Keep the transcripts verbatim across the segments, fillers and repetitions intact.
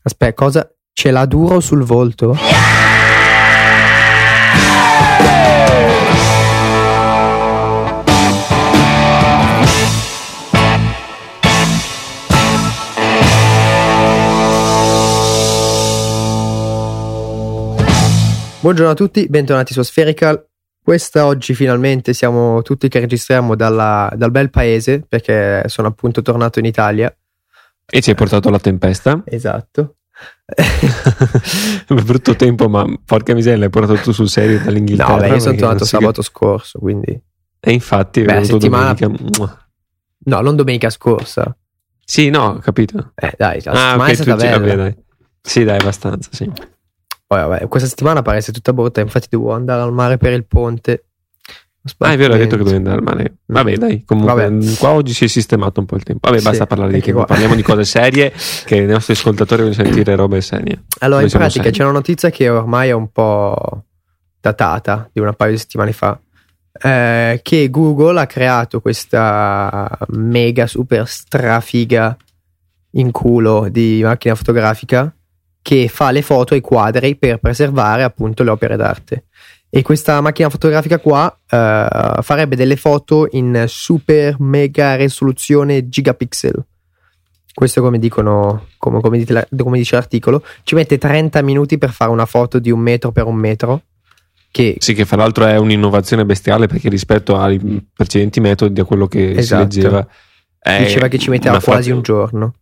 Aspetta, cosa? Ce l'ha duro sul volto? Buongiorno a tutti, bentornati su Spherical. Questa oggi finalmente siamo tutti che registriamo dalla, dal bel paese, perché sono appunto tornato in Italia. E ci hai portato la tempesta. Esatto. Brutto tempo, ma porca miseria, l'hai portato tu sul serio dall'Inghilterra? No, beh, io sono tornato sabato che... scorso, quindi... E infatti... Beh, settimana... Domenica... No, non domenica scorsa. Sì, no, capito. Eh, dai, la ah, okay, è stata tu... bella. Vabbè, dai. Sì, dai, abbastanza, sì. Poi, vabbè, questa settimana pare sia tutta brutta, infatti devo andare al mare per il ponte. Ah, è vero, hai detto che dovevi andare al mare. Vabbè, dai, comunque vabbè. Qua oggi si è sistemato un po' il tempo. Vabbè, basta sì, parlare di tempo, qua. Parliamo di cose serie, che i nostri ascoltatori vogliono sentire robe serie. Allora, noi in pratica seri. C'è una notizia che ormai è un po' datata, di una paio di settimane fa, eh, che Google ha creato questa mega super strafiga in culo di macchina fotografica che fa le foto ai quadri per preservare appunto le opere d'arte. E questa macchina fotografica qua uh, farebbe delle foto in super mega risoluzione gigapixel. Questo come dicono, come, come, dite la, come dice l'articolo, ci mette trenta minuti per fare una foto di un metro per un metro. Che sì, che fra l'altro è un'innovazione bestiale, perché rispetto ai precedenti metodi, a quello che esatto. si leggeva, diceva che ci metteva quasi un giorno.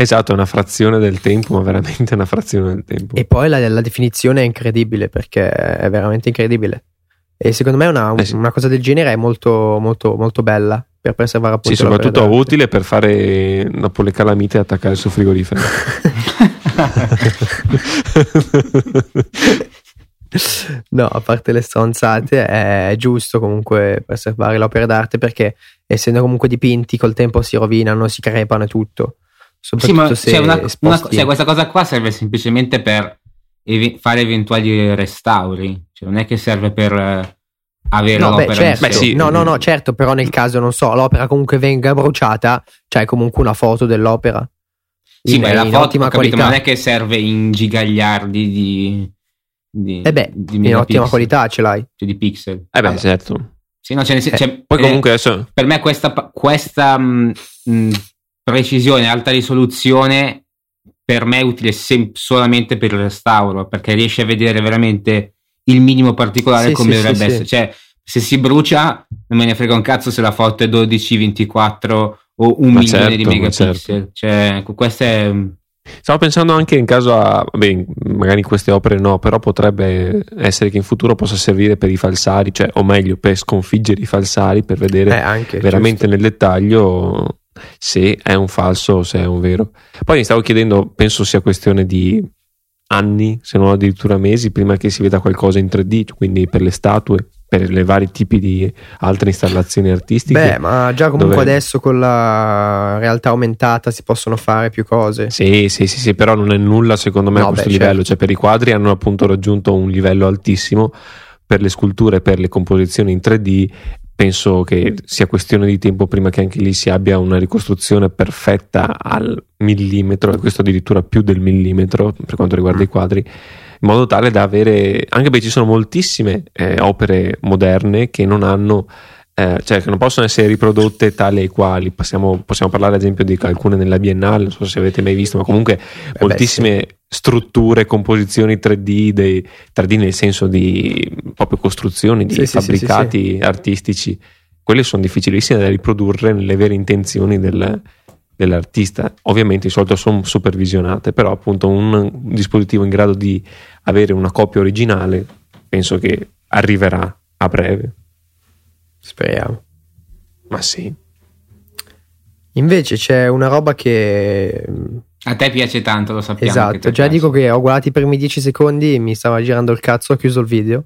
Esatto, è una frazione del tempo, ma veramente una frazione del tempo. E poi la, la definizione è incredibile, perché è veramente incredibile. E secondo me una, eh sì. una cosa del genere è molto molto molto bella per preservare appunto. Sì, soprattutto utile per fare dopo le calamite e attaccare sul frigorifero. No, a parte le stronzate, è giusto comunque preservare l'opera d'arte, perché essendo comunque dipinti col tempo si rovinano, si crepano e tutto. Sì, ma cioè una, una, cioè questa cosa qua serve semplicemente per ev- fare eventuali restauri, cioè non è che serve per eh, avere no, l'opera beh, certo. beh, sì. no no no certo, però nel caso non so l'opera comunque venga bruciata, c'è cioè comunque una foto dell'opera sì in, ma la foto capito, qualità. Ma non è che serve in gigagliardi di, di eh beh di in ottima pixel. Qualità ce l'hai, cioè di pixel eh beh ah, certo sì, no, cioè, eh, cioè, poi comunque eh, adesso... per me questa questa mh, mh, precisione, alta risoluzione per me è utile sem- solamente per il restauro, perché riesci a vedere veramente il minimo particolare sì, come sì, dovrebbe sì, essere sì. Cioè se si brucia non me ne frega un cazzo se la foto è dodici, ventiquattro o un ma milione certo, di megapixel certo. Cioè questa è... Stavo pensando anche in caso a beh, magari queste opere no, però potrebbe essere che in futuro possa servire per i falsari, cioè o meglio per sconfiggere i falsari, per vedere eh, anche, veramente giusto. Nel dettaglio se è un falso o se è un vero. Poi mi stavo chiedendo, penso sia questione di anni, se non addirittura mesi, prima che si veda qualcosa in tre D, quindi per le statue, per le vari tipi di altre installazioni artistiche. Beh, ma già comunque dove... adesso con la realtà aumentata si possono fare più cose. Sì, sì, sì, sì, però non è nulla secondo me no, a questo beh, livello, certo. Cioè per i quadri hanno appunto raggiunto un livello altissimo, per le sculture, per le composizioni in tre D penso che sia questione di tempo prima che anche lì si abbia una ricostruzione perfetta al millimetro, e questo addirittura più del millimetro per quanto riguarda i quadri, in modo tale da avere, anche perché ci sono moltissime eh, opere moderne che non hanno eh, cioè che non possono essere riprodotte tali e quali. Passiamo, possiamo parlare ad esempio di alcune nella Biennale, non so se avete mai visto, ma comunque eh moltissime beh, sì. strutture, composizioni tre D, dei, tre D nel senso di proprio costruzioni, di sì, fabbricati sì, sì, sì. artistici, quelle sono difficilissime da riprodurre nelle vere intenzioni del, dell'artista. Ovviamente di solito sono supervisionate, però appunto un dispositivo in grado di avere una copia originale penso che arriverà a breve. Speriamo. Ma sì. Invece c'è una roba che... A te piace tanto, lo sappiamo. Esatto, già piace. Dico che ho guardato i primi dieci secondi e mi stava girando il cazzo, ho chiuso il video.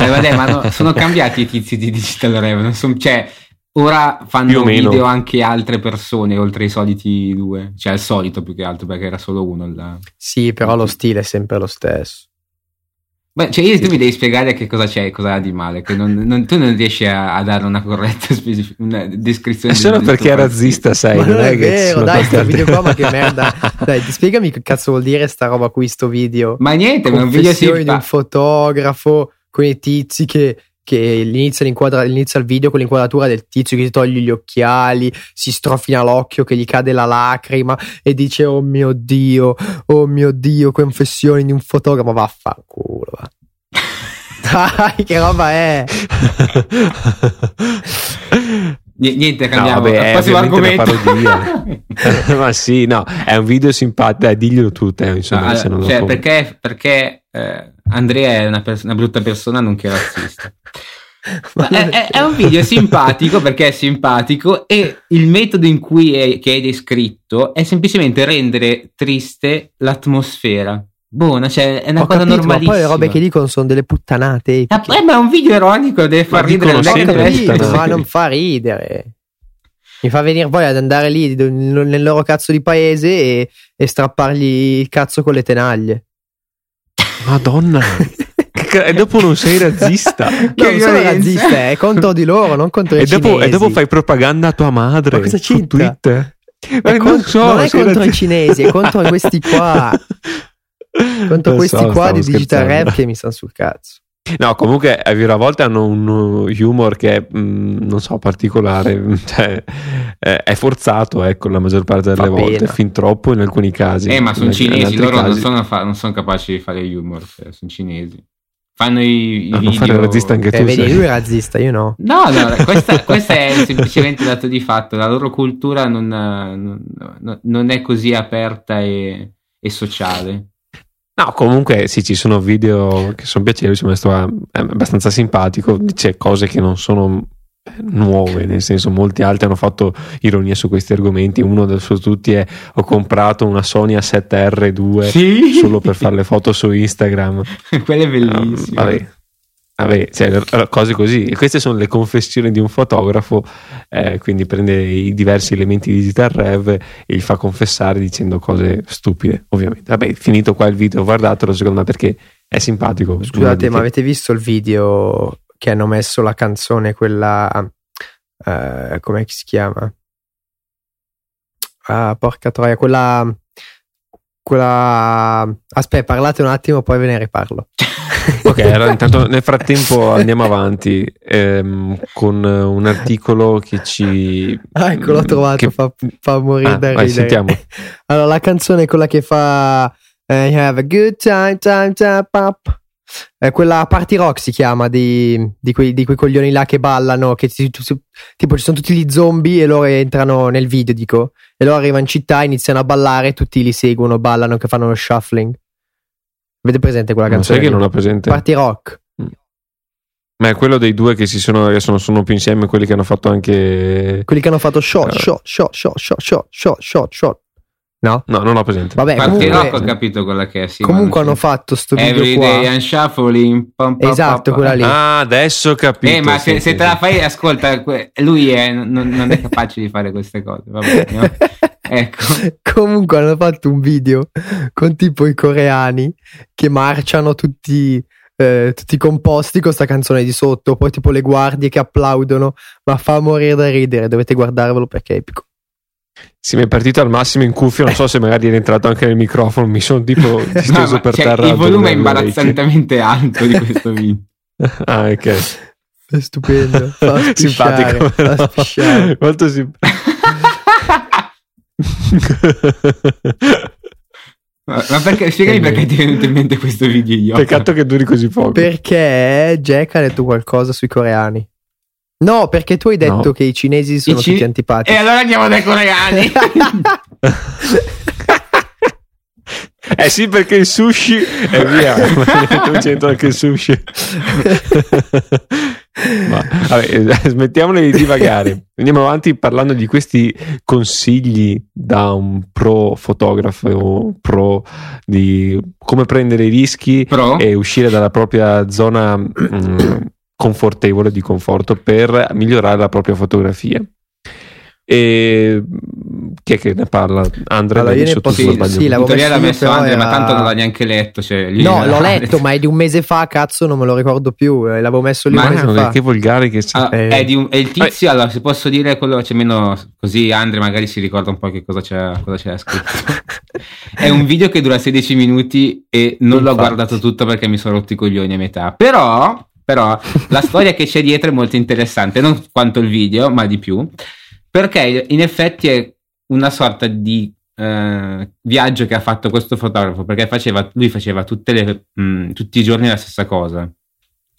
Eh, vabbè, ma no, sono cambiati i tizi di DigitalRev, cioè ora fanno video anche altre persone oltre i soliti due, cioè il solito più che altro perché era solo uno là. Sì, però lo stile è sempre lo stesso. Beh, cioè io, tu mi devi spiegare che cosa c'è, cosa ha di male, che non, non, tu non riesci a, a dare una corretta specific- una descrizione. È solo di perché è razzista, sai. Ma non è vero, dai, sta video qua, ma che merda. Dai, spiegami che cazzo vuol dire sta roba qui, sto video. Ma niente, ma un video si fa... di un fotografo con i tizi che... che inizia, inizia il video con l'inquadratura del tizio che si toglie gli occhiali, si strofina l'occhio, che gli cade la lacrima e dice oh mio Dio, oh mio Dio, confessioni di un fotografo. Ma vaffanculo, va. Dai, che roba è? Niente, cambiamo, no, prossimo argomento. Ma sì, no, è un video simpatico, eh, diglielo tu te, insomma, no, se non cioè, lo perché, perché eh, Andrea è una, pers- una brutta persona nonché razzista. Ma è, è, è un video simpatico perché è simpatico, e il metodo in cui è, che è descritto è semplicemente rendere triste l'atmosfera. Buona, cioè è una ho cosa capito, normalissima. Ma poi le robe che dicono sono delle puttanate. Eh, ma è un video ironico, deve far ma ridere, non capito, ma non fa ridere. Mi fa venire poi ad andare lì nel loro cazzo di paese e, e strappargli il cazzo con le tenaglie. Madonna. E dopo non sei razzista. No, non sono razzista, è contro di loro, non contro i cinesi. E dopo fai propaganda a tua madre su Twitter. Ma non, con, so, non è contro razzista. I cinesi, è contro questi qua. Contro non questi so, qua di DigitalRev che mi stanno sul cazzo. No, comunque a dire la volta hanno un humor che è, mh, non so, particolare, cioè, eh, è forzato, ecco, la maggior parte delle Fa volte pena. Fin troppo in alcuni casi. Eh, ma sono cinesi, loro non sono, fa- non sono capaci di fare humor, cioè, sono cinesi. Fanno i, i no, video. Non fare razzista anche eh, tu. Vedi, sei. Lui è razzista, io no. No, no, questa, questa è semplicemente dato di fatto, la loro cultura non, non, non è così aperta e, e sociale. No, comunque sì, ci sono video che sono piacevoli, insomma, è abbastanza simpatico, dice cose che non sono nuove, nel senso molti altri hanno fatto ironia su questi argomenti. Uno su tutti è ho comprato una Sony A sette R due sì? solo per fare le foto su Instagram. Quella è bellissima. Um, vabbè. Vabbè, cioè, cose così, e queste sono le confessioni di un fotografo, eh, quindi prende i diversi elementi di DigitalRev e li fa confessare dicendo cose stupide, ovviamente. Vabbè, finito qua il video, guardatelo secondo me perché è simpatico. Scusate, ma avete visto il video che hanno messo la canzone quella uh, come si chiama? Ah, porca troia, quella quella aspetta, parlate un attimo poi ve ne riparlo. Ok, allora intanto nel frattempo andiamo avanti ehm, con un articolo che ci... Ah, ecco, l'ho trovato, che... fa, fa morire ah, da ridere. Vai, sentiamo. Allora, la canzone è quella che fa uh, You have a good time, time, time, pop. Eh, quella Party Rock si chiama, di, di, quei, di quei coglioni là che ballano, che si, si, tipo ci sono tutti gli zombie e loro entrano nel video, dico, e loro arrivano in città, iniziano a ballare e tutti li seguono, ballano, che fanno lo shuffling. Avete presente quella canzone? Sai che non ho presente. Party Rock. Ma è quello dei due che si sono, che sono, sono più insieme, quelli che hanno fatto anche... Quelli che hanno fatto shot, uh, shot, shot, shot, shot, shot, shot, shot, shot. No? No, non ho presente. Vabbè, Party comunque, Rock ho capito quella che è. Sì, comunque hanno fatto sto video every qua. Everyday Unshuffling. Pom, pom, esatto, pom, pom. Quella lì. Ah, adesso ho capito. Eh, ma sì, se, sì, se sì. te la fai, ascolta, lui è, non, non è capace di fare queste cose. Vabbè, no? Ecco. Comunque hanno fatto un video con tipo i coreani che marciano tutti eh, tutti composti con sta canzone di sotto, poi tipo le guardie che applaudono, ma fa morire da ridere, dovete guardarvelo perché è epico. Sì, mi è partito al massimo in cuffia, non so se magari è entrato anche nel microfono, mi sono tipo disteso no, per cioè, terra. Il volume è imbarazzantemente alto di questo video. Ah, ok. È stupendo, fa simpatico, fa molto simpatico. ma, ma perché spiegami perché ti è venuto in mente questo video idiota. Peccato che duri così poco. Perché Jack ha detto qualcosa sui coreani. No, perché tu hai detto no. che i cinesi sono I tutti cin- antipatici. E allora andiamo dai coreani. Eh sì, perché il sushi è via. Non c'entra anche il sushi. Ma, vabbè, smettiamole di divagare, andiamo avanti parlando di questi consigli da un pro fotografo, pro di come prendere i rischi pro. E uscire dalla propria zona mh, confortevole di conforto per migliorare la propria fotografia. E chi è che ne parla? Andrea, allora, io ne posso, sì, sì, l'editoriale l'ha messo Andrea, era... ma tanto non l'ha neanche letto, cioè, lì no, l'ho letto, ma è di un mese fa, cazzo, non me lo ricordo più, l'avevo messo lì ma un mese fa. Che volgare che c'è. Ah, eh. è, di un, è il tizio, eh. allora se posso dire quello c'è meno, così Andrea magari si ricorda un po' che cosa c'è, cosa c'è scritto. È un video che dura sedici minuti e non Infatti. L'ho guardato tutto perché mi sono rotto i coglioni a metà, però però la storia che c'è dietro è molto interessante, non quanto il video ma di più, perché in effetti è una sorta di eh, viaggio che ha fatto questo fotografo, perché faceva, lui faceva tutte le, mh, tutti i giorni la stessa cosa,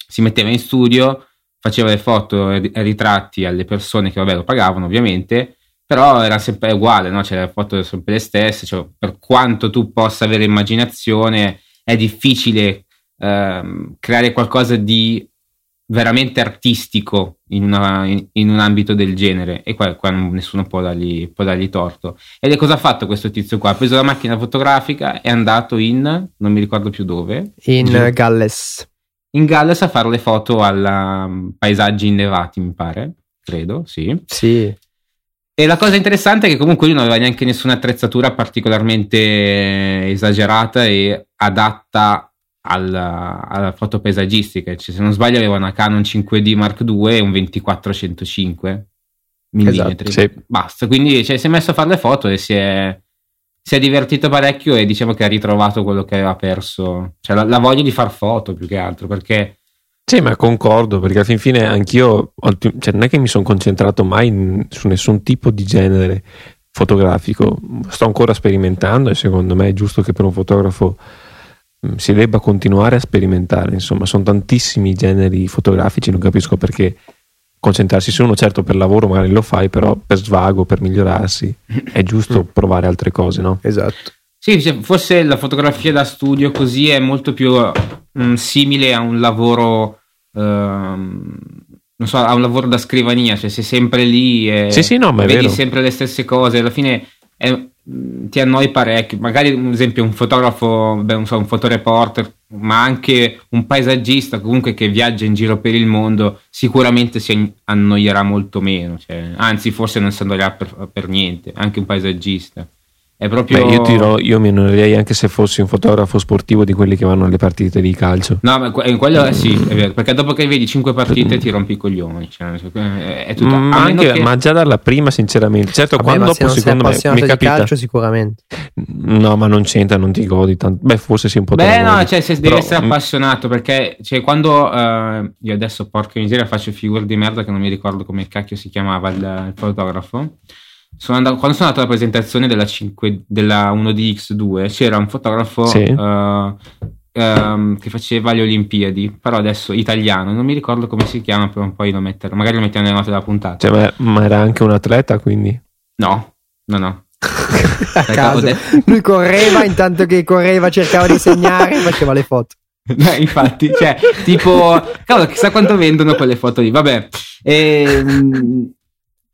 si metteva in studio, faceva le foto e ritratti alle persone che vabbè lo pagavano ovviamente, però era sempre uguale, no? Cioè, le foto sempre le stesse, cioè, per quanto tu possa avere immaginazione è difficile eh, creare qualcosa di veramente artistico in, una, in, in un ambito del genere, e qua, qua nessuno può dargli, può dargli torto. Ed cosa ha fatto questo tizio qua? Ha preso la macchina fotografica, è andato in, non mi ricordo più dove, in G- Galles in Galles a fare le foto a paesaggi innevati, mi pare, credo, sì sì. E la cosa interessante è che comunque lui non aveva neanche nessuna attrezzatura particolarmente esagerata e adatta alla, alla foto paesaggistica, cioè, se non sbaglio aveva una Canon cinque D Mark due e un ventiquattro centocinque millimetri, esatto, sì. Basta, quindi cioè, si è messo a fare le foto e si è, si è divertito parecchio, e diciamo che ha ritrovato quello che aveva perso, cioè la, la voglia di far foto più che altro, perché sì, ma concordo, perché alla fin fine anch'io, cioè, non è che mi sono concentrato mai in, su nessun tipo di genere fotografico, sto ancora sperimentando, e secondo me è giusto che per un fotografo si debba continuare a sperimentare, insomma, sono tantissimi generi fotografici, non capisco perché concentrarsi su uno. Certo, per lavoro magari lo fai, però per svago, per migliorarsi è giusto provare altre cose, no? Esatto. Sì, forse la fotografia da studio così è molto più mh, simile a un lavoro ehm, non so, a un lavoro da scrivania, cioè sei sempre lì e sì, sì, no, ma è vedi vero. Sempre le stesse cose, alla fine è, ti annoi parecchio, magari un esempio un fotografo, beh, non so, un fotoreporter, ma anche un paesaggista comunque che viaggia in giro per il mondo sicuramente si annoierà molto meno, cioè, anzi forse non si annoierà per, per niente, anche un paesaggista è proprio... Beh, io tiro, io mi annoierei anche se fossi un fotografo sportivo di quelli che vanno alle partite di calcio, no, ma quello è, sì, è vero, perché dopo che vedi cinque partite ti rompi i coglioni, cioè, è tutta... ma, anche, che... ma già dalla prima sinceramente, certo. Vabbè, quando dopo secondo me mi capita di calcio sicuramente, no, ma non c'entra, non ti godi tanto, beh forse sei un po' beh no modi. Cioè se devi però... essere appassionato, perché cioè quando uh, io adesso porca miseria faccio figure di merda che non mi ricordo come cacchio si chiamava il, il fotografo. Sono andato, quando sono andato alla presentazione della, cinque, della uno D X due c'era un fotografo sì. uh, um, che faceva le Olimpiadi, però adesso italiano, non mi ricordo come si chiama, però poi lo metterò, magari lo mettiamo nelle note della puntata. Cioè, ma, ma era anche un atleta, quindi? No, no, no. A caso. Detto... Lui correva, intanto che correva cercava di segnare e faceva le foto. Beh, infatti, cioè, tipo, cavolo, chissà quanto vendono quelle foto lì, vabbè. Ehm...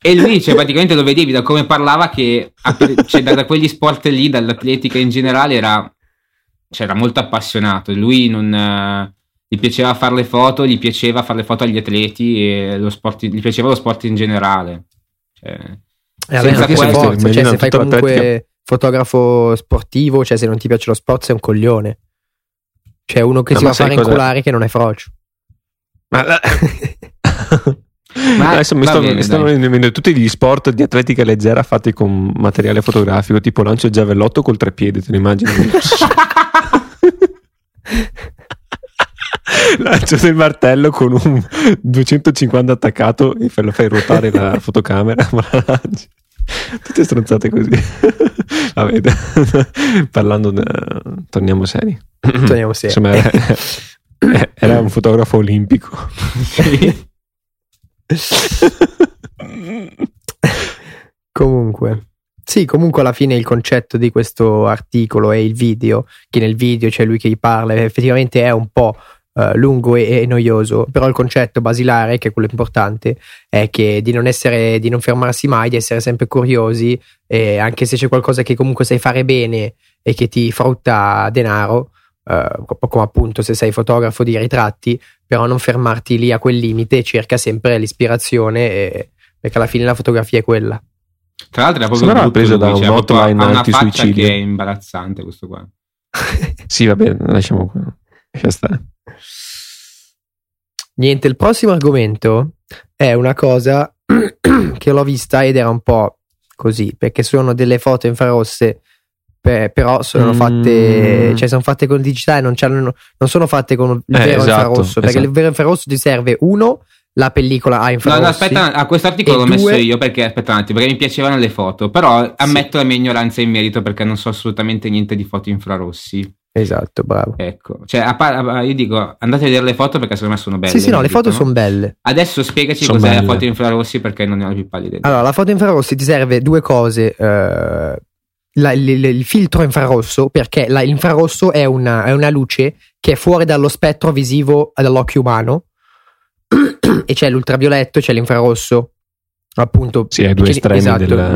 E lui, cioè, praticamente lo vedevi da come parlava che cioè, da, da quegli sport lì, dall'atletica in generale, era, cioè, era molto appassionato. Lui non eh, gli piaceva fare le foto, gli piaceva fare le foto agli atleti e lo sport, gli piaceva lo sport in generale. Cioè, eh, senza questo, sport, cioè, se fai comunque atletica. Fotografo sportivo, cioè se non ti piace lo sport sei un coglione. Cioè uno che no, si va a fare inculare che non è frocio. Ma la... Ma adesso mi sto, bene, mi stanno venendo tutti gli sport di atletica leggera fatti con materiale fotografico, tipo lancio il giavellotto col treppiede, te lo immagini? Lancio del martello con un duecentocinquanta attaccato e lo fai ruotare la fotocamera. Tutte stronzate così. Vabbè, parlando de... torniamo seri torniamo seri insomma era, era un fotografo olimpico. Sì. Comunque sì, comunque alla fine il concetto di questo articolo è il video, che nel video c'è lui che gli parla, effettivamente è un po' eh, lungo e, e noioso, però il concetto basilare, che è quello importante, è che di non essere, di non fermarsi mai, di essere sempre curiosi, e anche se c'è qualcosa che comunque sai fare bene e che ti frutta denaro, Uh, come appunto se sei fotografo di ritratti, però non fermarti lì a quel limite, cerca sempre l'ispirazione e... perché alla fine la fotografia è quella. Tra l'altro era proprio brutto, preso da un hotline anti-suicidio. Che è imbarazzante questo qua. Sì, va bene, lasciamo qua. Lascia stare. Niente, il prossimo argomento è una cosa che l'ho vista ed era un po' così, perché sono delle foto infrarosse, per, però sono fatte, mm. cioè sono fatte con il digitale, non, non sono fatte con il vero eh, esatto, infrarosso, perché esatto. il vero infrarosso ti serve uno, la pellicola a infrarossi. No, no, aspetta, a questo articolo l'ho due... messo io perché aspetta un attimo, perché mi piacevano le foto, però ammetto sì. la mia ignoranza in merito perché non so assolutamente niente di foto infrarossi. Esatto, bravo. Ecco, cioè a par- io dico andate a vedere le foto perché secondo me sono belle. Sì, sì, no, le foto sono belle. Adesso spiegaci son cos'è belle. La foto infrarossi perché non ne ho più pallida idea. Allora, la foto infrarossi ti serve due cose, eh, la, il, il, il filtro infrarosso, perché la, l'infrarosso è una, è una luce che è fuori dallo spettro visivo dall'occhio umano e c'è l'ultravioletto, c'è l'infrarosso. Appunto, sì, ai due estremi esatto, della...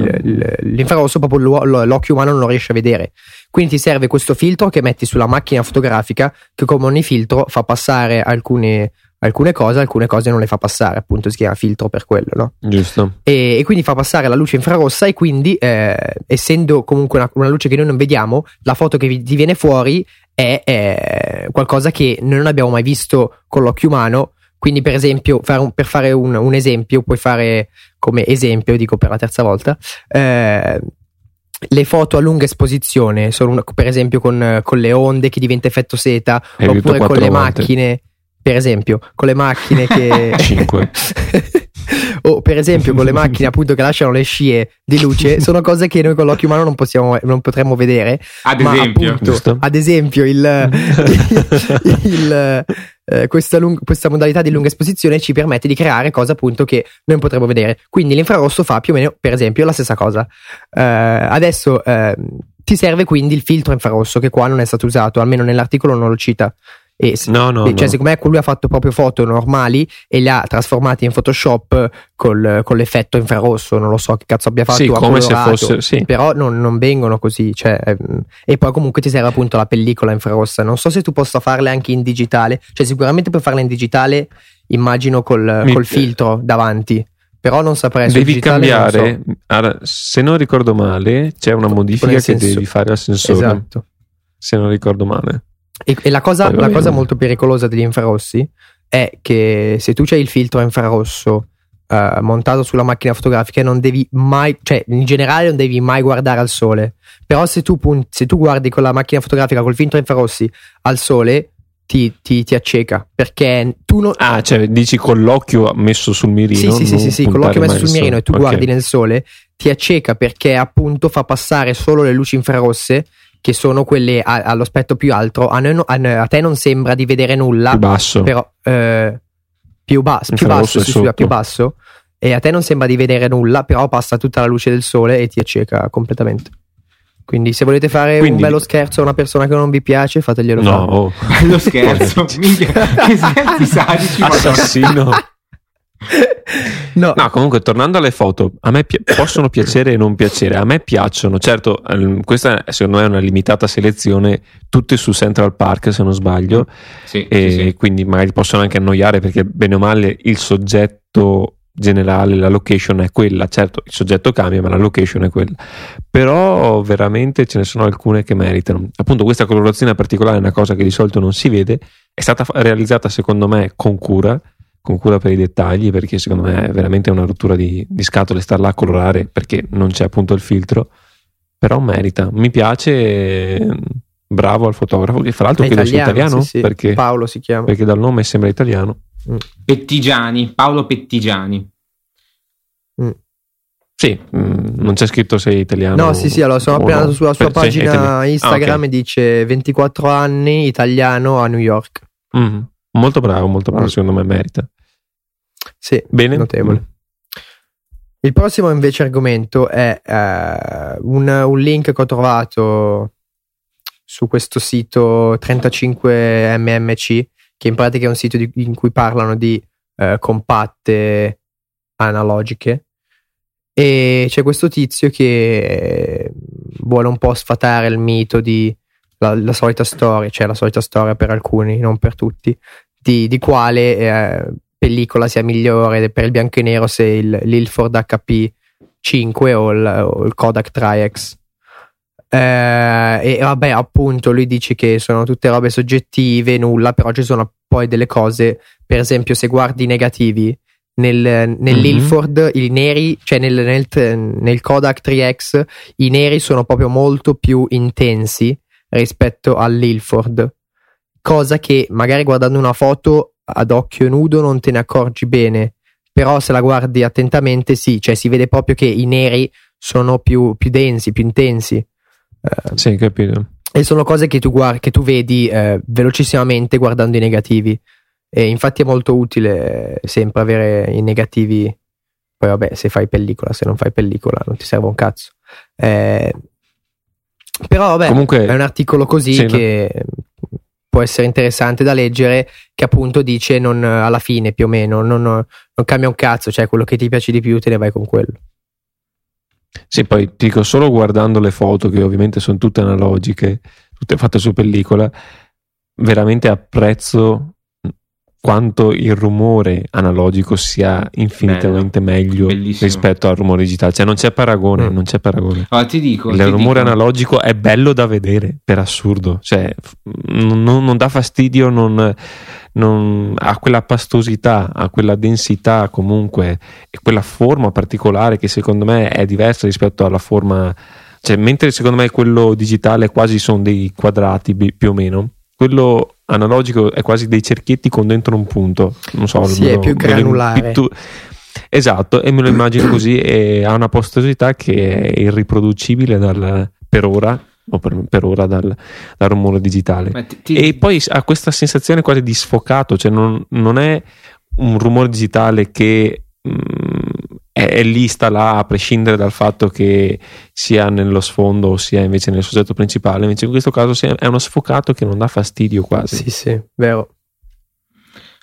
l'infrarosso proprio l'occhio umano non lo riesce a vedere, quindi ti serve questo filtro che metti sulla macchina fotografica che come ogni filtro fa passare alcune, alcune cose, alcune cose non le fa passare, appunto si chiama filtro per quello, no? Giusto. E, e quindi fa passare la luce infrarossa e quindi eh, essendo comunque una, una luce che noi non vediamo, la foto che ti viene fuori è, è qualcosa che noi non abbiamo mai visto con l'occhio umano. Quindi per esempio, per fare un, un esempio, puoi fare come esempio, dico per la terza volta, eh, le foto a lunga esposizione, sono un, per esempio con, con le onde che diventa effetto seta, hai oppure con le volte. macchine, per esempio, con le macchine che... cinque. O per esempio con le macchine appunto che lasciano le scie di luce, sono cose che noi con l'occhio umano non possiamo, non potremmo vedere. Ad ma esempio, appunto, ad esempio il... il, il Eh, questa, lung- questa modalità di lunga esposizione ci permette di creare cose appunto che noi potremmo vedere, quindi l'infrarosso fa più o meno per esempio la stessa cosa. Eh, adesso eh, ti serve quindi il filtro infrarosso che qua non è stato usato, almeno nell'articolo non lo cita e se- no, no, cioè no. Secondo me lui ha fatto proprio foto normali e le ha trasformate in Photoshop col, con l'effetto infrarosso, non lo so che cazzo abbia fatto, sì, come se fosse, sì. Però non, non vengono così, cioè, ehm, e poi comunque ti serve appunto la pellicola infrarossa, non so se tu possa farle anche in digitale, cioè sicuramente puoi farle in digitale immagino col, Mi... col filtro davanti, però non saprei se devi cambiare, non so. Allora, se non ricordo male c'è una modifica che senso. devi fare al sensore, esatto, se non ricordo male. E, e la cosa, la cosa molto pericolosa degli infrarossi è che se tu c'hai il filtro infrarosso uh, montato sulla macchina fotografica non devi mai, cioè in generale non devi mai guardare al sole, però se tu, se tu guardi con la macchina fotografica col filtro infrarossi al sole ti, ti, ti acceca, perché tu non... Ah, cioè dici con l'occhio messo sul mirino? Sì, sì, sì, sì, con l'occhio messo sul mirino e tu okay. guardi nel sole, ti acceca perché appunto fa passare solo le luci infrarosse che sono quelle a, allo spettro più alto, a, no, a, a te non sembra di vedere nulla, più basso, però, eh, più, bas, più basso, sì, scusa, più basso, e a te non sembra di vedere nulla, però passa tutta la luce del sole e ti acceca completamente. Quindi se volete fare Quindi, un bello scherzo a una persona che non vi piace, fateglielo no, fare. Oh. Bello scherzo, minchia, che scherzi sadici, assassino. No. No, comunque tornando alle foto, a me pi- possono piacere e non piacere, a me piacciono, certo questa secondo me è una limitata selezione, tutte su Central Park se non sbaglio, sì, e sì, sì. Quindi magari possono anche annoiare perché bene o male il soggetto generale, la location è quella, certo il soggetto cambia ma la location è quella, però veramente ce ne sono alcune che meritano, appunto questa colorazione particolare è una cosa che di solito non si vede, è stata fa- realizzata secondo me con cura con cura per i dettagli, perché secondo me è veramente una rottura di, di scatole star là a colorare perché non c'è appunto il filtro, però merita, mi piace, bravo al fotografo che fra l'altro è credo italiano, sia italiano, sì, sì. Perché Paolo si chiama, perché dal nome sembra italiano. mm. Pettigiani, Paolo Pettigiani. mm. Sì, mm, non c'è scritto se è italiano. No, sì, sì, allora sono appena no. sulla sua per, pagina sì, Instagram ah, okay. e dice ventiquattro anni, italiano a New York. mm. Molto bravo, molto bravo, mm. secondo me merita. Sì, bene, notevole. mm. Il prossimo invece argomento è uh, un, un link che ho trovato su questo sito trentacinque M M C che in pratica è un sito di, in cui parlano di uh, compatte analogiche e c'è questo tizio che vuole un po' sfatare il mito di la, la solita storia, cioè la solita storia per alcuni, non per tutti, di, di quale uh, pellicola sia migliore per il bianco e nero, se il, l'Ilford H P cinque cinque o il, o il Kodak Tri-X. Eh, e vabbè, appunto, lui dice che sono tutte robe soggettive, nulla, però ci sono poi delle cose, per esempio se guardi i negativi nel, nell'Ilford mm-hmm. i neri, cioè nel, nel, nel Kodak Tri-X i neri sono proprio molto più intensi rispetto all'Ilford, cosa che magari guardando una foto ad occhio nudo non te ne accorgi bene, però se la guardi attentamente sì, cioè si vede proprio che i neri sono più, più densi, più intensi. Eh, sì, capito. E sono cose che tu guardi, che tu vedi eh, velocissimamente guardando i negativi. E infatti è molto utile eh, sempre avere i negativi. Poi vabbè, se fai pellicola, se non fai pellicola non ti serve un cazzo. Eh, però vabbè, comunque, è un articolo così sì, che no? può essere interessante da leggere, che appunto dice non, alla fine più o meno non, non cambia un cazzo, cioè quello che ti piace di più te ne vai con quello. Sì, poi ti dico, solo guardando le foto, che ovviamente sono tutte analogiche, tutte fatte su pellicola, veramente apprezzo quanto il rumore analogico sia infinitamente Bello. meglio Bellissimo. rispetto al rumore digitale, cioè non c'è paragone, mm. non c'è paragone. Ah, ti dico, il ti rumore dico. analogico è bello da vedere, per assurdo, cioè non, non dà fastidio, non, non ha quella pastosità, ha quella densità comunque e quella forma particolare che secondo me è diversa rispetto alla forma, cioè mentre secondo me quello digitale quasi sono dei quadrati più o meno, quello analogico è quasi dei cerchietti con dentro un punto, non so, sì, lo, è più granulare pittu- esatto, e me lo immagino così, e ha una pastosità che è irriproducibile dal, per ora o per, per ora dal, dal rumore digitale ti... e poi ha questa sensazione quasi di sfocato, cioè non, non è un rumore digitale che mh, è, è lì, sta là a prescindere dal fatto che sia nello sfondo o sia invece nel soggetto principale, invece in questo caso è uno sfocato che non dà fastidio quasi. Sì, sì, vero.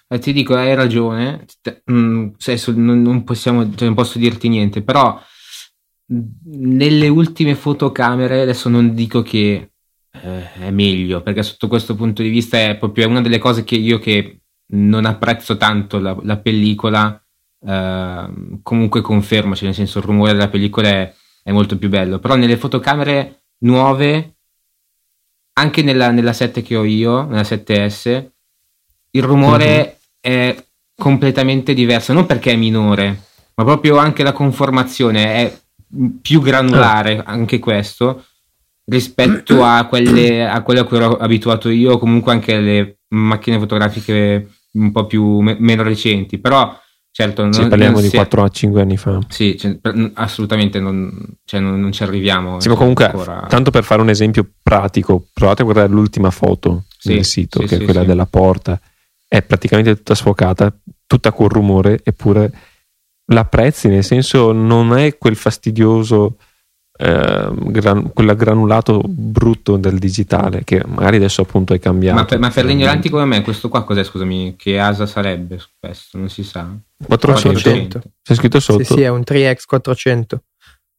Eh, ti dico, hai ragione, mm, adesso non possiamo, cioè non posso dirti niente, però nelle ultime fotocamere, adesso non dico che eh, è meglio, perché sotto questo punto di vista è proprio una delle cose che io che non apprezzo tanto la, la pellicola, eh, comunque confermo, cioè nel senso il rumore della pellicola è è molto più bello, però nelle fotocamere nuove, anche nella, nella sette che ho io, nella sette S, il rumore mm-hmm. è completamente diverso, non perché è minore, ma proprio anche la conformazione è più granulare, anche questo, rispetto a quelle a quelle a cui ero abituato io, comunque anche alle macchine fotografiche un po' più me- meno recenti, però certo, non, sì, parliamo non di quattro a cinque anni fa. Sì, cioè, assolutamente non, cioè, non, non ci arriviamo. Sì, ma comunque, ancora... tanto per fare un esempio pratico, provate a guardare l'ultima foto sì, del sito, sì, che sì, è quella sì. della porta. È praticamente tutta sfocata, tutta col rumore, eppure l'apprezzi, nel senso non è quel fastidioso, eh, gran, quell'aggranulato brutto del digitale, che magari adesso appunto è cambiato. Ma per, ma per gli ignoranti come me, questo qua cos'è, scusami, che A S A sarebbe questo? Non si sa. quattrocento c'è scritto sotto. Sì, sì, è un tre X quattrocento.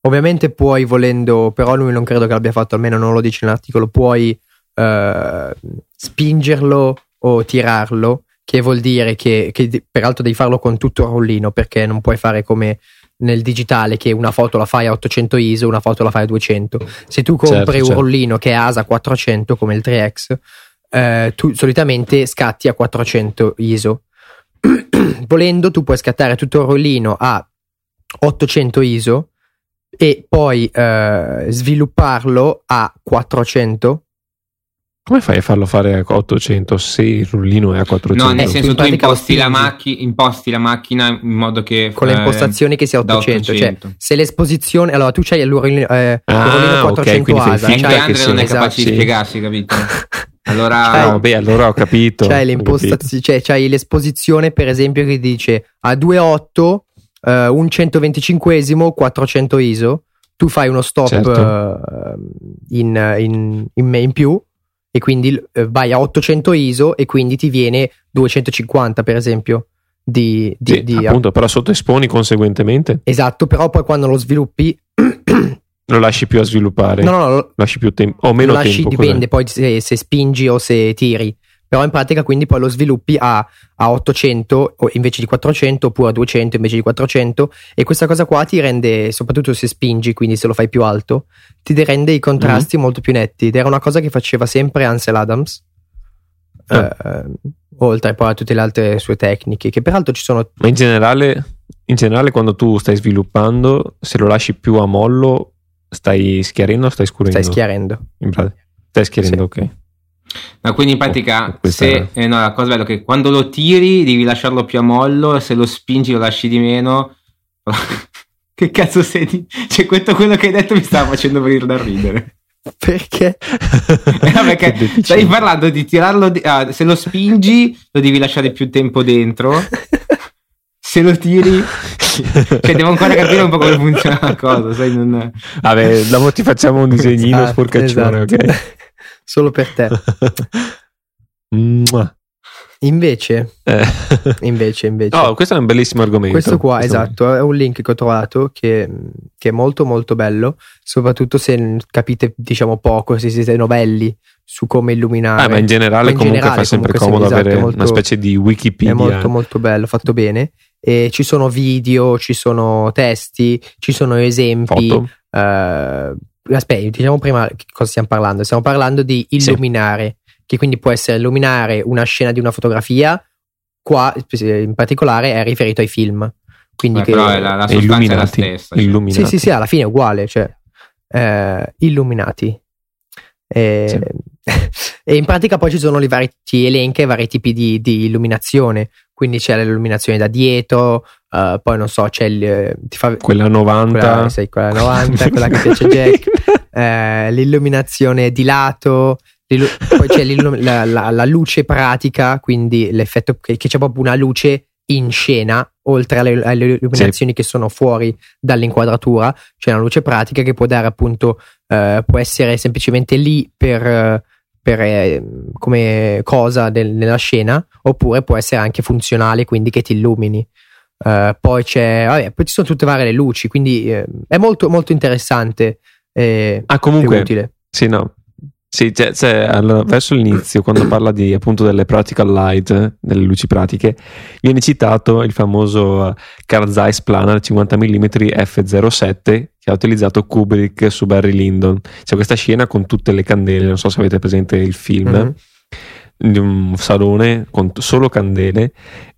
Ovviamente puoi, volendo, però lui non credo che l'abbia fatto, almeno non lo dice nell'articolo, puoi eh, spingerlo o tirarlo, che vuol dire che, che peraltro devi farlo con tutto il rollino, perché non puoi fare come nel digitale che una foto la fai a ottocento I S O, una foto la fai a duecento. Se tu compri certo, un certo. rollino che è A S A quattrocento come il tre X, eh, tu solitamente scatti a quattrocento I S O. Volendo tu puoi scattare tutto il rollino a ottocento I S O e poi eh, svilupparlo a quattrocento. Come fai a farlo fare a ottocento se il rullino è a quattrocento? No, nel senso tu, tu imposti, la macchi- imposti la macchina in modo che... Con eh, le impostazioni che sia ottocento, ottocento. Cioè se l'esposizione... Allora tu c'hai il rullino eh, ah, quattrocento okay, A S A. Anche Andrea non sì. è capace sì. di spiegarsi, capito? Allora... C'hai, no, beh, allora ho capito. C'hai, ho capito. Cioè, c'hai l'esposizione per esempio che dice a due virgola otto, eh, un centoventicinquesimo, quattrocento I S O. Tu fai uno stop certo. eh, in, in, in, in più. E quindi vai a ottocento I S O e quindi ti viene duecentocinquanta per esempio di, di, sì, di appunto, però sottoesponi conseguentemente. Esatto, però poi quando lo sviluppi lo lasci più a sviluppare. No, no, no, lasci più tempo o meno lo lasci, tempo. Dipende cos'è? Poi se, se spingi o se tiri. però in pratica quindi poi lo sviluppi a, a ottocento invece di quattrocento, oppure a duecento invece di quattrocento, e questa cosa qua ti rende, soprattutto se spingi, quindi se lo fai più alto, ti rende i contrasti mm-hmm. molto più netti, ed era una cosa che faceva sempre Ansel Adams, eh. Eh, oltre poi a tutte le altre sue tecniche, che peraltro ci sono. Ma in generale, in generale quando tu stai sviluppando, se lo lasci più a mollo stai schiarendo o stai scurendo? Stai schiarendo. Stai schiarendo, sì. Ok. No, quindi in pratica oh, se, eh, no, la cosa bella è che quando lo tiri devi lasciarlo più a mollo, se lo spingi lo lasci di meno. Che cazzo sei di... Cioè, questo, quello che hai detto mi stava facendo venire da ridere. Perché? No, perché stavi parlando di tirarlo di... Ah, se lo spingi lo devi lasciare più tempo dentro. Se lo tiri, cioè devo ancora capire un po' come funziona la cosa, sai, non... Vabbè, dopo ti facciamo un disegnino esatto, sporcaccione, esatto. Ok? Solo per te. Invece, eh. invece, invece. Oh, questo è un bellissimo argomento. Questo qua, questo esatto, è un link che ho trovato che, che è molto molto bello, soprattutto se capite, diciamo, poco, se siete novelli su come illuminare. Ah, ma in generale, ma in comunque generale, fa sempre comunque, comodo esatto, avere molto, una specie di Wikipedia. È molto molto bello, fatto bene. E ci sono video, ci sono testi, ci sono esempi. Foto. Eh, aspetta, diciamo prima che cosa stiamo parlando. Stiamo parlando di illuminare, sì. Che quindi può essere illuminare una scena di una fotografia. Qua in particolare è riferito ai film, quindi che però è la, la sostanza è la stessa, cioè. Sì sì sì, alla fine è uguale, cioè eh, illuminati eh, sì. E in pratica poi ci sono i vari, ti elenca i vari tipi di, di illuminazione, quindi c'è l'illuminazione da dietro. Uh, poi non so, c'è il, ti fa, quella novanta, quella, sai, quella novanta, quella che piace Jack, eh, l'illuminazione di lato, poi c'è la, la, la luce pratica, quindi l'effetto che, che c'è proprio una luce in scena, oltre alle, alle illuminazioni sì. che sono fuori dall'inquadratura, c'è una luce pratica che può dare appunto, eh, può essere semplicemente lì per, per eh, come cosa del, nella scena, oppure può essere anche funzionale, quindi che ti illumini. Uh, poi c'è vabbè, poi ci sono tutte varie le luci, quindi eh, è molto molto interessante e, ah, comunque, e utile. Sì, no. Sì, cioè, cioè, allora, verso l'inizio quando parla di appunto delle practical light, delle luci pratiche, viene citato il famoso Carl Zeiss Planar cinquanta millimetri effe zero sette che ha utilizzato Kubrick su Barry Lyndon. C'è questa scena con tutte le candele, non so se avete presente il film, mm-hmm. di un salone con solo candele,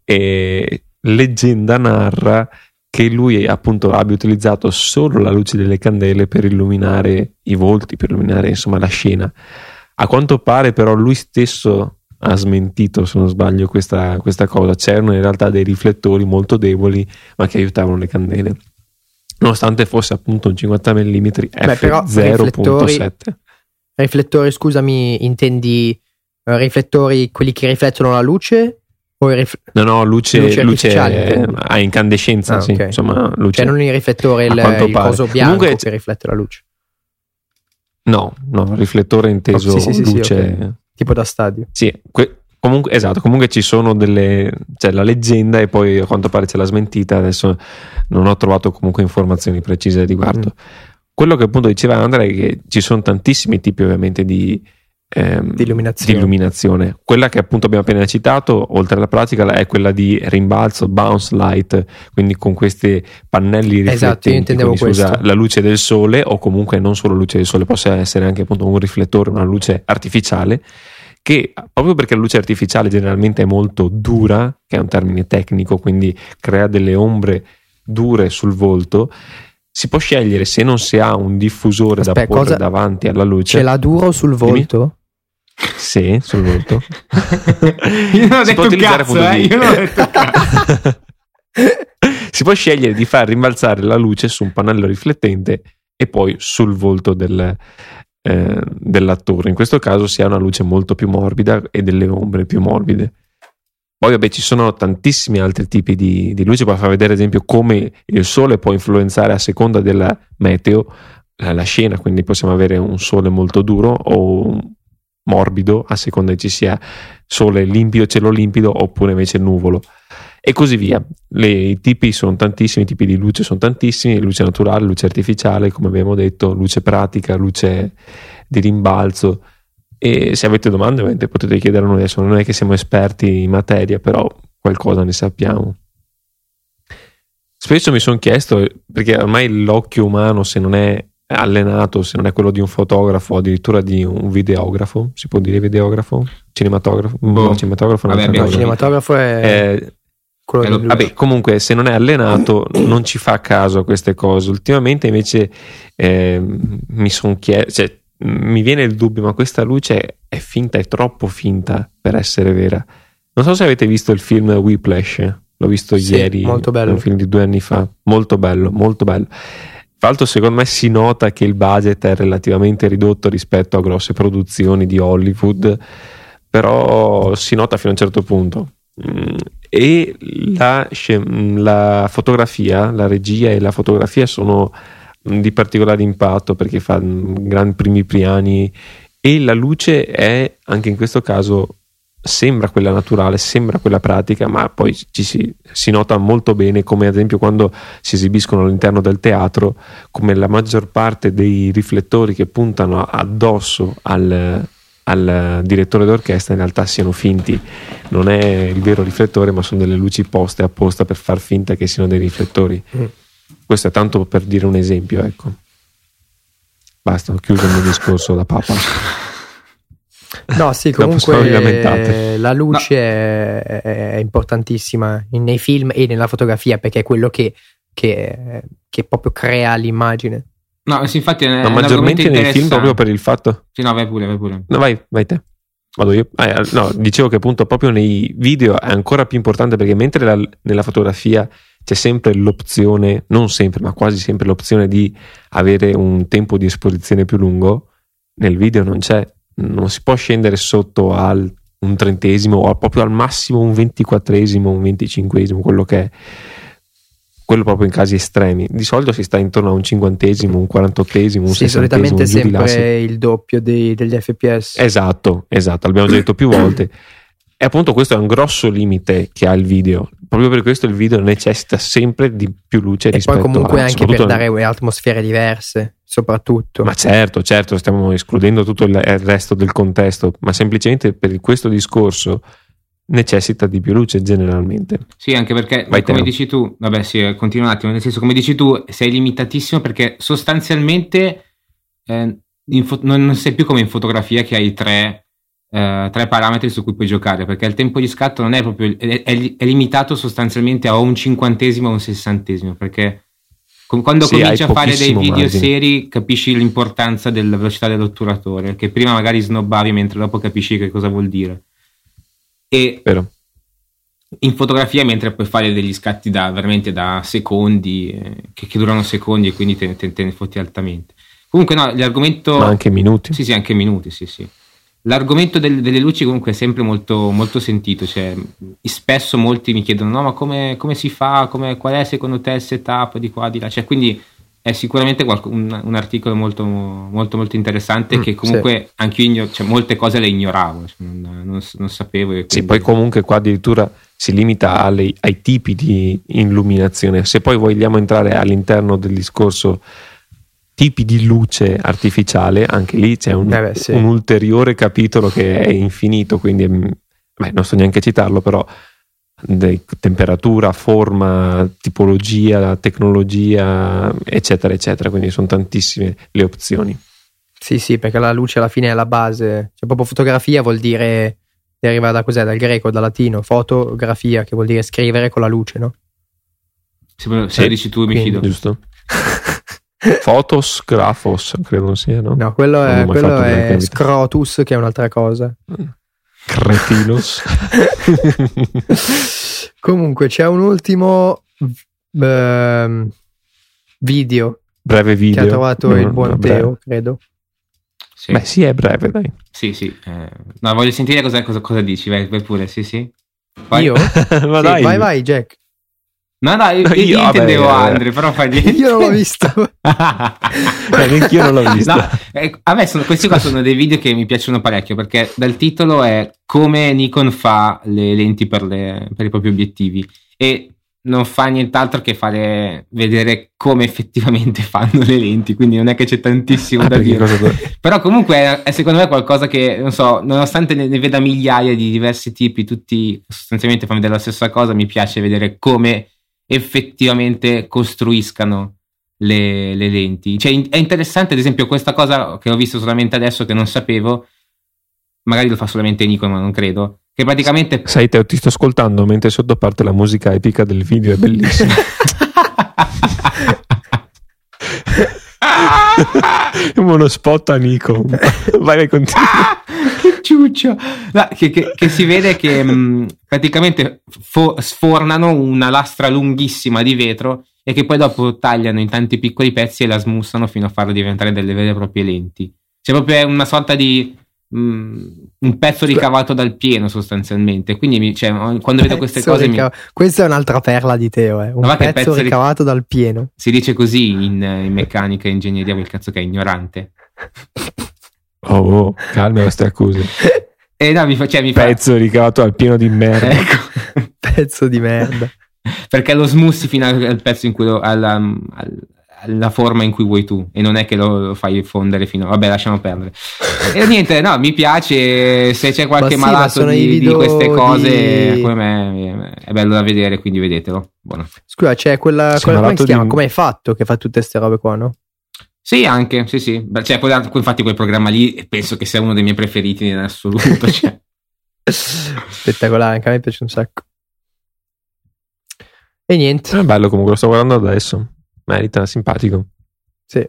e leggenda narra che lui appunto abbia utilizzato solo la luce delle candele per illuminare i volti, per illuminare insomma la scena. A quanto pare però lui stesso ha smentito, se non sbaglio, questa, questa cosa. C'erano in realtà dei riflettori molto deboli ma che aiutavano le candele, nonostante fosse appunto un cinquanta millimetri effe zero sette. Riflettori, scusami, intendi riflettori quelli che riflettono la luce? O rif- no no luce, luce, luce a incandescenza, ah, sì, okay. Insomma luce, cioè non il riflettore, il, il coso bianco. Comunque, che riflette la luce, no no riflettore inteso oh, sì, sì, luce sì, okay. Tipo da stadio, sì que- comunque esatto. Comunque ci sono delle, c'è la leggenda e poi a quanto pare ce l'ha smentita, adesso non ho trovato comunque informazioni precise riguardo. mm. Quello che appunto diceva Andrea è che ci sono tantissimi tipi ovviamente di Ehm, di illuminazione. Quella che appunto abbiamo appena citato, oltre alla pratica, è quella di rimbalzo, bounce light, quindi con questi pannelli riflettenti. Esatto, io intendevo questo. Scusa, la luce del sole, o comunque non solo luce del sole, possa essere anche appunto un riflettore, una luce artificiale, che proprio perché la luce artificiale generalmente è molto dura, che è un termine tecnico, quindi crea delle ombre dure sul volto. Si può scegliere se non si ha un diffusore. Aspetta, da porre cosa... davanti alla luce. Ce l'ha duro sul volto? Dimmi. Sì, sul volto. Io non ho si detto un cazzo, eh? Io non ho detto cazzo. Si può scegliere di far rimbalzare la luce su un pannello riflettente e poi sul volto del, eh, dell'attore. In questo caso si ha una luce molto più morbida e delle ombre più morbide. Poi vabbè, ci sono tantissimi altri tipi di, di luce. Puoi far vedere ad esempio come il sole può influenzare a seconda della meteo la, la scena, quindi possiamo avere un sole molto duro o morbido a seconda che ci sia sole limpido, cielo limpido oppure invece nuvolo e così via. Le, i tipi sono tantissimi, i tipi di luce sono tantissimi, luce naturale, luce artificiale come abbiamo detto, luce pratica, luce di rimbalzo. e se avete domande ovviamente potete chiedere a noi, adesso non è che siamo esperti in materia, però qualcosa ne sappiamo. Spesso mi sono chiesto, perché ormai l'occhio umano, se non è allenato, se non è quello di un fotografo o addirittura di un videografo, si può dire videografo? Cinematografo? Boh. No, cinematografo, vabbè, abbiamo, cinematografo è... è... Quello di Vabbè, comunque se non è allenato non ci fa caso a queste cose. Ultimamente invece eh, mi son chiesto, cioè, mi viene il dubbio, ma questa luce è finta, è troppo finta per essere vera. Non so se avete visto il film Whiplash, l'ho visto sì, ieri, molto bello. Un film di due anni fa, molto bello, molto bello. Tra l'altro secondo me si nota che il budget è relativamente ridotto rispetto a grosse produzioni di Hollywood, però si nota fino a un certo punto. E la, la fotografia, la regia e la fotografia sono di particolare impatto perché fa gran primi piani, e la luce è anche in questo caso sembra quella naturale, sembra quella pratica, ma poi ci si, si nota molto bene, come ad esempio quando si esibiscono all'interno del teatro, come la maggior parte dei riflettori che puntano addosso al al direttore d'orchestra in realtà siano finti, non è il vero riflettore, ma sono delle luci poste apposta per far finta che siano dei riflettori. Mm. Questo è tanto per dire un esempio, ecco. Basta, ho chiuso il mio discorso da papa. No, sì, comunque la luce no. è, è importantissima nei film e nella fotografia, perché è quello che, che, che proprio crea l'immagine. No, sì, infatti è no, maggiormente nei film proprio per il fatto. Sì, no, vai pure, vai pure. No, vai, vai te. Vado io. Ah, no, dicevo che appunto proprio nei video è ancora più importante, perché mentre la, nella fotografia c'è sempre l'opzione, non sempre, ma quasi sempre l'opzione di avere un tempo di esposizione più lungo, nel video non c'è, non si può scendere sotto al un trentesimo o proprio al massimo un ventiquattresimo, un venticinquesimo, quello che è. Quello proprio in casi estremi. Di solito si sta intorno a un cinquantesimo, un quarantottesimo, un sì, sessantesimo. Solitamente sempre il doppio dei, degli F P S. Esatto, esatto, l'abbiamo già detto più volte. E appunto questo è un grosso limite che ha il video. Proprio per questo il video necessita sempre di più luce e rispetto a... E poi comunque a, anche per dare un... atmosfere diverse, soprattutto. Ma certo, certo, stiamo escludendo tutto il, il resto del contesto, ma semplicemente per questo discorso... necessita di più luce generalmente. Sì, anche perché vai come dici tu, vabbè sì, continua un attimo, nel senso come dici tu sei limitatissimo, perché sostanzialmente eh, in fo- non sei più come in fotografia che hai tre, eh, tre parametri su cui puoi giocare, perché il tempo di scatto non è proprio è, è, è limitato sostanzialmente a un cinquantesimo o un sessantesimo, perché con, quando sì, cominci a fare dei video margine. Seri capisci l'importanza della velocità dell'otturatore, che prima magari snobbavi mentre dopo capisci che cosa vuol dire. E Però. In fotografia mentre puoi fare degli scatti da veramente da secondi eh, che, che durano secondi, e quindi te, te, te ne fotti altamente. Comunque no, l'argomento, ma anche minuti sì sì anche minuti sì sì l'argomento del, delle luci comunque è sempre molto molto sentito, cioè spesso molti mi chiedono no ma come, come si fa, come, qual è secondo te il setup di qua di là, cioè quindi è sicuramente qualco, un, un articolo molto molto molto interessante mm, che comunque sì. Anche io ignor, cioè, molte cose le ignoravo, cioè, non, non, non sapevo. Quindi... Sì, poi comunque qua addirittura si limita alle, ai tipi di illuminazione. Se poi vogliamo entrare all'interno del discorso tipi di luce artificiale, anche lì c'è un, eh beh, sì. un ulteriore capitolo che è infinito, quindi beh, non so neanche citarlo, però De temperatura, forma, tipologia, tecnologia, eccetera eccetera, quindi sono tantissime le opzioni. Sì sì, perché la luce alla fine è la base, cioè proprio fotografia vuol dire, deriva da cos'è, dal greco, dal latino, fotografia, che vuol dire scrivere con la luce, no? Se lo sì, dici tu mi quindi, fido. Giusto. Fotos, grafos, credo sia, no? No, quello non è, quello è scrotus, che è un'altra cosa. Mm. Cretinos. Comunque c'è un ultimo eh, video breve video che ha trovato no, il buon no, Teo, credo sì. Beh sì, è breve, dai sì sì eh, no voglio sentire cosa, cosa, cosa dici, vai, vai pure sì sì vai. Io? Ma sì, dai. Vai vai Jack. No, no, io, io, io intendevo vabbè, Andre, però fa niente. Io non l'ho visto. Neanche io non l'ho visto. No, eh, a me sono, questi qua sono dei video che mi piacciono parecchio, perché dal titolo è come Nikon fa le lenti per, le, per i propri obiettivi. E non fa nient'altro che fare vedere come effettivamente fanno le lenti, quindi non è che c'è tantissimo ah, da dire cosa... però comunque è secondo me qualcosa che non so, nonostante ne, ne veda migliaia di diversi tipi, tutti sostanzialmente fanno vedere la stessa cosa, mi piace vedere come effettivamente costruiscano le, le lenti. Cioè è interessante ad esempio questa cosa che ho visto solamente adesso, che non sapevo, magari lo fa solamente Nikon ma non credo, che praticamente... Sai Teo, ti sto ascoltando mentre sotto parte la musica epica del video, è bellissima. Uno spot a Nico. Vai, continua. Che ciuccio. No, che, che, che si vede che mh, praticamente fo- sfornano una lastra lunghissima di vetro e che poi dopo tagliano in tanti piccoli pezzi e la smussano fino a farla diventare delle vere e proprie lenti. C'è proprio una sorta di... un pezzo ricavato dal pieno sostanzialmente, quindi mi, cioè, quando vedo queste pezzo cose ricav- mi... questa è un'altra perla di Teo, eh. un no, pezzo, pezzo ricavato ric- dal pieno, si dice così in, in meccanica e ingegneria, quel cazzo che è ignorante. oh, oh calma queste accuse. eh, no, mi fa, cioè, mi pezzo fa... ricavato dal pieno di merda, ecco. Pezzo di merda perché lo smussi fino al pezzo in cui lo, alla, al, la forma in cui vuoi tu, e non è che lo, lo fai fondere fino a... vabbè, lasciamo perdere. E niente, no, mi piace. Se c'è qualche ma sì, malato ma di, di queste cose di... come me, è bello da vedere, quindi vedetelo. Buono. Scusa, c'è quella, quella come si chiama? Di... come hai fatto che fa tutte queste robe qua, no? Sì, anche, sì, sì. Beh, cioè, poi, infatti quel programma lì penso che sia uno dei miei preferiti in assoluto. Cioè. Spettacolare, anche a me piace un sacco. E niente. È bello comunque, lo sto guardando adesso. Merita, simpatico. Sì.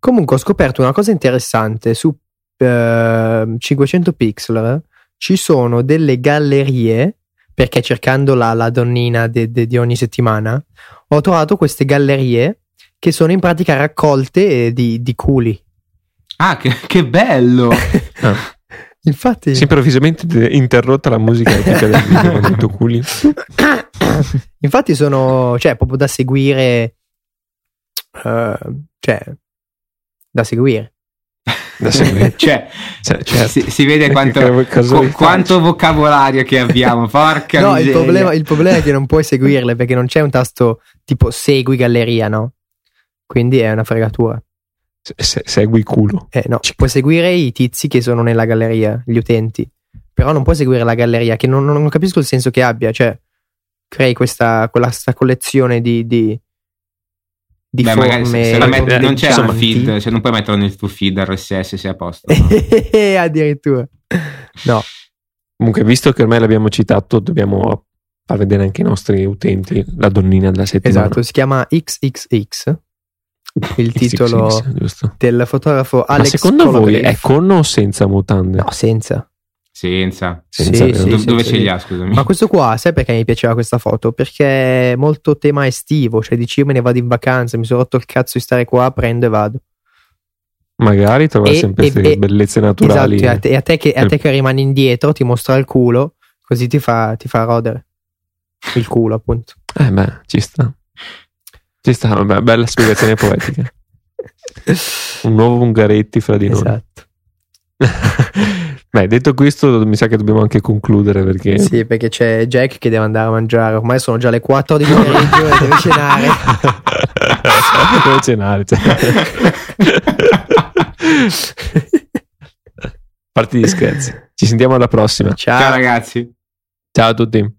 Comunque ho scoperto una cosa interessante su eh, cinquecento pixel. Eh? Ci sono delle gallerie, perché cercando la, la donnina de, de, di ogni settimana ho trovato queste gallerie che sono in pratica raccolte di, di culi. Ah, che, che bello! ah. Infatti si è improvvisamente interrotta la musica epica del video con detto culi. Infatti sono, cioè, proprio da seguire, uh, cioè da seguire da seguire cioè, cioè, certo. si, si vede quanto, co, quanto vocabolario che abbiamo. Porca no, il problema, il problema è che non puoi seguirle perché non c'è un tasto tipo segui galleria, no? Quindi è una fregatura. Se, segui culo. Eh no, puoi seguire i tizi che sono nella galleria, gli utenti, però non puoi seguire la galleria, che non, non capisco il senso che abbia. Cioè crei questa, quella, questa collezione di di, di Beh, forme se, se la met- non c'è un feed, cioè non puoi metterlo nel tuo feed R S S, se è a posto, no? Addirittura no. Comunque, visto che ormai l'abbiamo citato, dobbiamo far vedere anche i nostri utenti la donnina della settimana. Esatto, si chiama X X X, il titolo X X X, del fotografo Alex. Ma secondo Colograph. Voi è con o senza mutande? No, senza. Senza. senza sì, sì, Do- senza dove ce li ha, scusami? Ma questo qua, sai perché mi piaceva questa foto? Perché è molto tema estivo, cioè dici io me ne vado in vacanza, mi sono rotto il cazzo di stare qua, prendo e vado. Magari trova sempre queste bellezze naturali. Esatto, e a te, a te, che, a te che rimani indietro ti mostra il culo, così ti fa, ti fa rodere. Il culo, appunto. Eh beh, ci sta. Ci sta, una bella spiegazione poetica. Un nuovo Ungaretti fra di noi. Esatto. Beh, detto questo, mi sa che dobbiamo anche concludere perché... Sì, perché c'è Jack che deve andare a mangiare. Ormai sono già le quattro di pomeriggio e deve cenare. Deve cenare. Parti di scherzi. Ci sentiamo alla prossima. Ciao, Ciao ragazzi. Ciao a tutti.